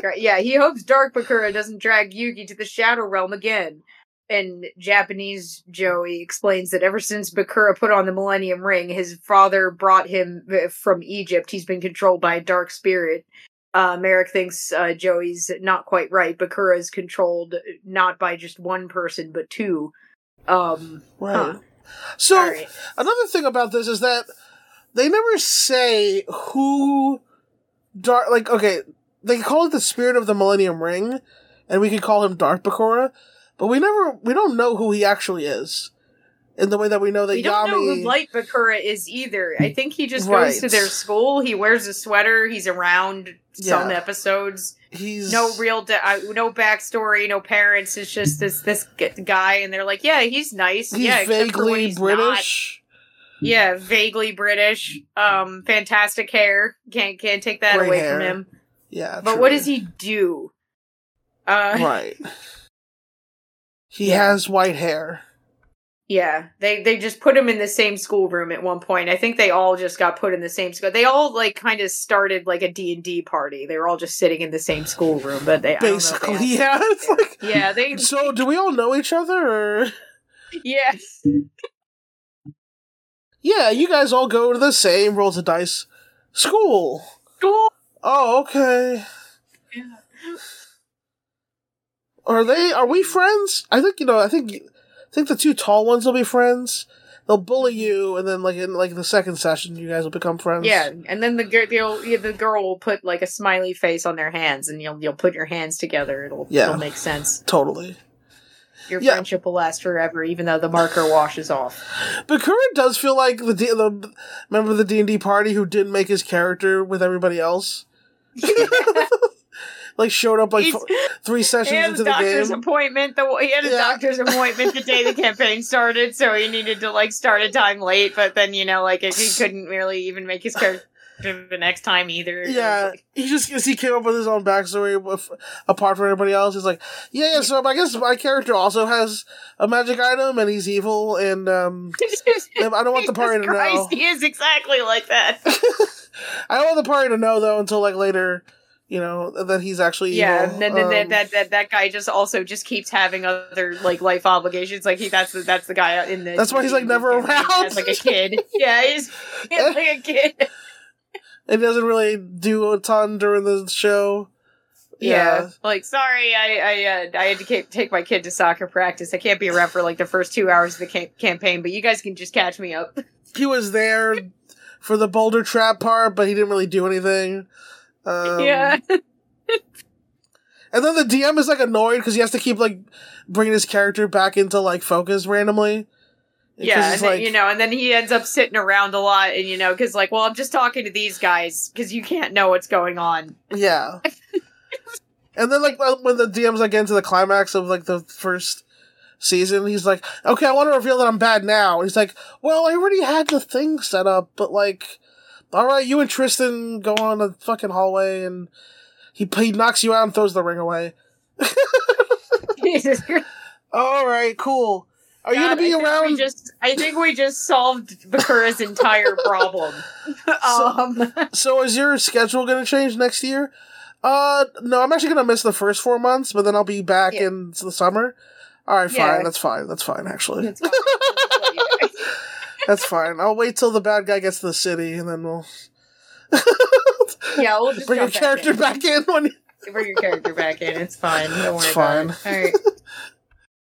Christ. Yeah, he hopes Dark Bakura doesn't drag Yugi to the Shadow Realm again. And Japanese Joey explains that ever since Bakura put on the Millennium Ring, his father brought him from Egypt. He's been controlled by a dark spirit. Merrick thinks Joey's not quite right. Bakura is controlled not by just one person, but two. Right. Huh. So, right. Another thing about this is that they never say who... they call it the spirit of the Millennium Ring, and we could call him Dark Bakura, but we don't know who he actually is. In the way that we know that Yami... We don't know who Light Bakura is either. I think he just goes to their school, he wears a sweater, he's around some episodes. He's... No real... no backstory, no parents, it's just this guy, and they're like, yeah, he's nice. He's vaguely British. Not. Yeah, vaguely British. Fantastic hair. Can't take that away from him. Yeah, but what does he do? Right. He has white hair. Yeah, they just put him in the same schoolroom at one point. I think they all just got put in the same school. They all kind of started a D&D party. They were all just sitting in the same schoolroom, but they basically it's they. So do we all know each other? Or? Yes. Yeah, you guys all go to the same rolls of dice school. School. Oh, okay. Yeah. Are we friends? I think the two tall ones will be friends. They'll bully you, and then in the second session, you guys will become friends. Yeah, and then the girl will put a smiley face on their hands, and you'll put your hands together. It'll make sense. Totally. Your friendship will last forever, even though the marker washes off. Bakura does feel like the member of the D&D party who didn't make his character with everybody else. Showed up three sessions into the game. He had a doctor's appointment the day the campaign started, so he needed to start a time late. But then he couldn't really even make his character the next time either. Yeah, he came up with his own backstory apart from everybody else. He's like, yeah. So I guess my character also has a magic item, and he's evil, and I don't want the party to know. He is exactly like that. I don't want the party to know though until later. That he's actually evil. Yeah, that guy just also just keeps having other life obligations. That's the guy in the. That's why he's never around. As a kid. Yeah, he's a kid. It doesn't really do a ton during the show. Yeah, sorry, I had to take my kid to soccer practice. I can't be around for the first 2 hours of the campaign, but you guys can just catch me up. He was there for the boulder trap part, but he didn't really do anything. And then the DM is annoyed because he has to keep bringing his character back into focus randomly. Yeah, and then, and then he ends up sitting around a lot, and because I'm just talking to these guys because you can't know what's going on. Yeah. And then when the DM's get into the climax of the first season, he's like, "Okay, I want to reveal that I'm bad now." And he's like, "Well, I already had the thing set up, but alright, you and Tristan go on the fucking hallway," and he knocks you out and throws the ring away. Jesus Christ. Alright, cool. Are you gonna be around? I think we just solved Bakura's entire problem. So is your schedule gonna change next year? No, I'm actually gonna miss the first 4 months, but then I'll be back in the summer. Alright, fine, that's fine, actually. That's fine. That's fine. I'll wait till the bad guy gets to the city, and then we'll... we'll just bring your character back in. Bring your character back in. It's fine. Don't worry about it. All right.